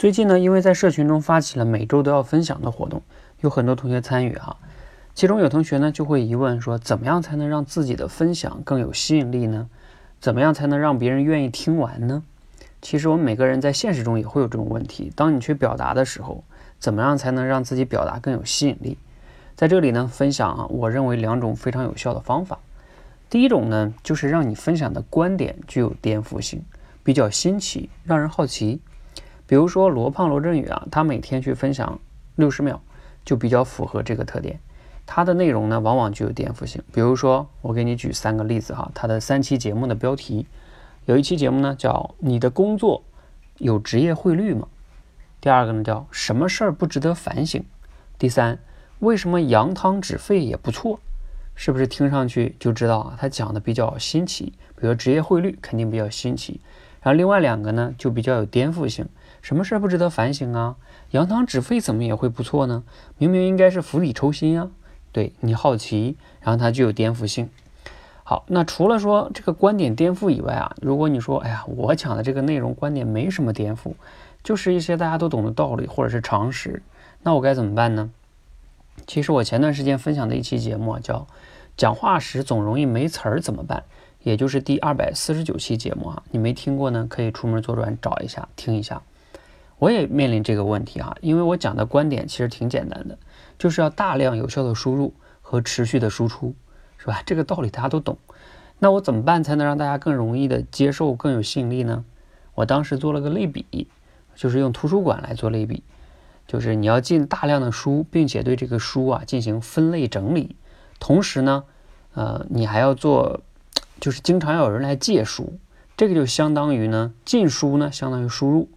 最近呢，因为在社群中发起了每周都要分享的活动，有很多同学参与啊。其中有同学呢就会疑问说，怎么样才能让自己的分享更有吸引力呢？怎么样才能让别人愿意听完呢？其实我们每个人在现实中也会有这种问题，当你去表达的时候，怎么样才能让自己表达更有吸引力？在这里呢，分享啊，我认为两种非常有效的方法。第一种呢，就是让你分享的观点具有颠覆性，比较新奇，让人好奇。比如说罗振宇啊，他每天去分享60秒，就比较符合这个特点。他的内容呢，往往具有颠覆性。比如说，我给你举3个例子哈，他的3期节目的标题。有一期节目呢叫你的工作有职业汇率吗？第二个呢叫什么事儿不值得反省？第3，为什么羊汤止沸也不错？是不是听上去就知道啊？他讲的比较新奇，比如说职业汇率肯定比较新奇。然后另外2个呢就比较有颠覆性，什么事儿不值得反省啊？羊汤止沸怎么也会不错呢？明明应该是釜底抽薪啊！对，你好奇，然后它具有颠覆性。好，那除了说这个观点颠覆以外啊，如果你说，哎呀，我讲的这个内容观点没什么颠覆，就是一些大家都懂的道理或者是常识，那我该怎么办呢？其实我前段时间分享的一期节目叫讲话时总容易没词儿怎么办，也就是第249期节目啊，你没听过呢，可以出门左转找一下听一下。我也面临这个问题啊，因为我讲的观点其实挺简单的，就是要大量有效的输入和持续的输出，是吧？这个道理大家都懂，那我怎么办才能让大家更容易的接受，更有吸引力呢？我当时做了个类比，就是用图书馆来做类比，就是你要进大量的书，并且对这个书啊进行分类整理，同时呢，你还要做，就是经常要有人来借书，这个就相当于呢进书呢相当于输入，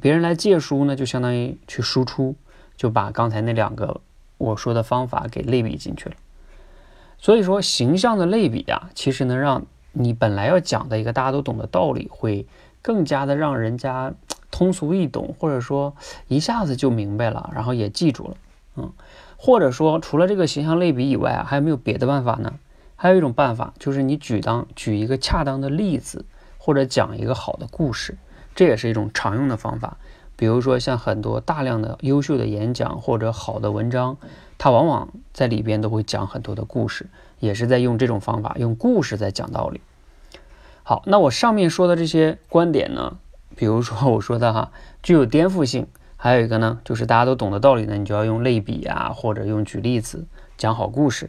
别人来借书呢就相当于去输出，就把刚才那2个我说的方法给类比进去了。所以说形象的类比啊，其实能让你本来要讲的一个大家都懂的道理，会更加的让人家通俗易懂，或者说一下子就明白了，然后也记住了。或者说除了这个形象类比以外啊，还有没有别的办法呢？还有一种办法就是你举一个恰当的例子，或者讲一个好的故事，这也是一种常用的方法。比如说像很多大量的优秀的演讲或者好的文章，它往往在里边都会讲很多的故事，也是在用这种方法，用故事在讲道理。好，那我上面说的这些观点呢，比如说我说的具有颠覆性，还有一个呢就是大家都懂的道理呢，你就要用类比啊，或者用举例子讲好故事，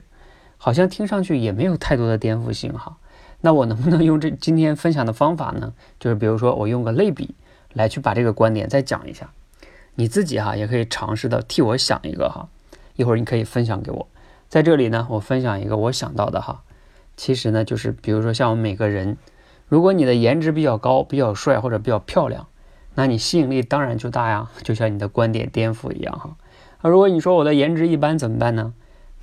好像听上去也没有太多的颠覆性哈。那我能不能用今天分享的方法呢？就是比如说我用个类比来去把这个观点再讲一下，你自己也可以尝试的替我想一个一会儿你可以分享给我。在这里呢，我分享一个我想到的其实呢就是比如说像我们每个人，如果你的颜值比较高，比较帅或者比较漂亮，那你吸引力当然就大呀，就像你的观点颠覆一样那如果你说我的颜值一般怎么办呢？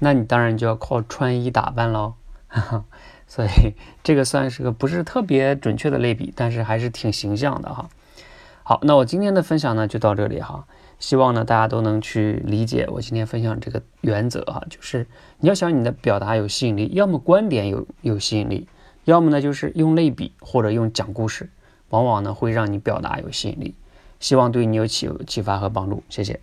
那你当然就要靠穿衣打扮喽所以这个算是个不是特别准确的类比，但是还是挺形象的好，那我今天的分享呢就到这里希望呢大家都能去理解我今天分享这个原则就是你要想你的表达有吸引力，要么观点有吸引力，要么呢就是用类比或者用讲故事，往往呢会让你表达有吸引力。希望对你有启发和帮助，谢谢。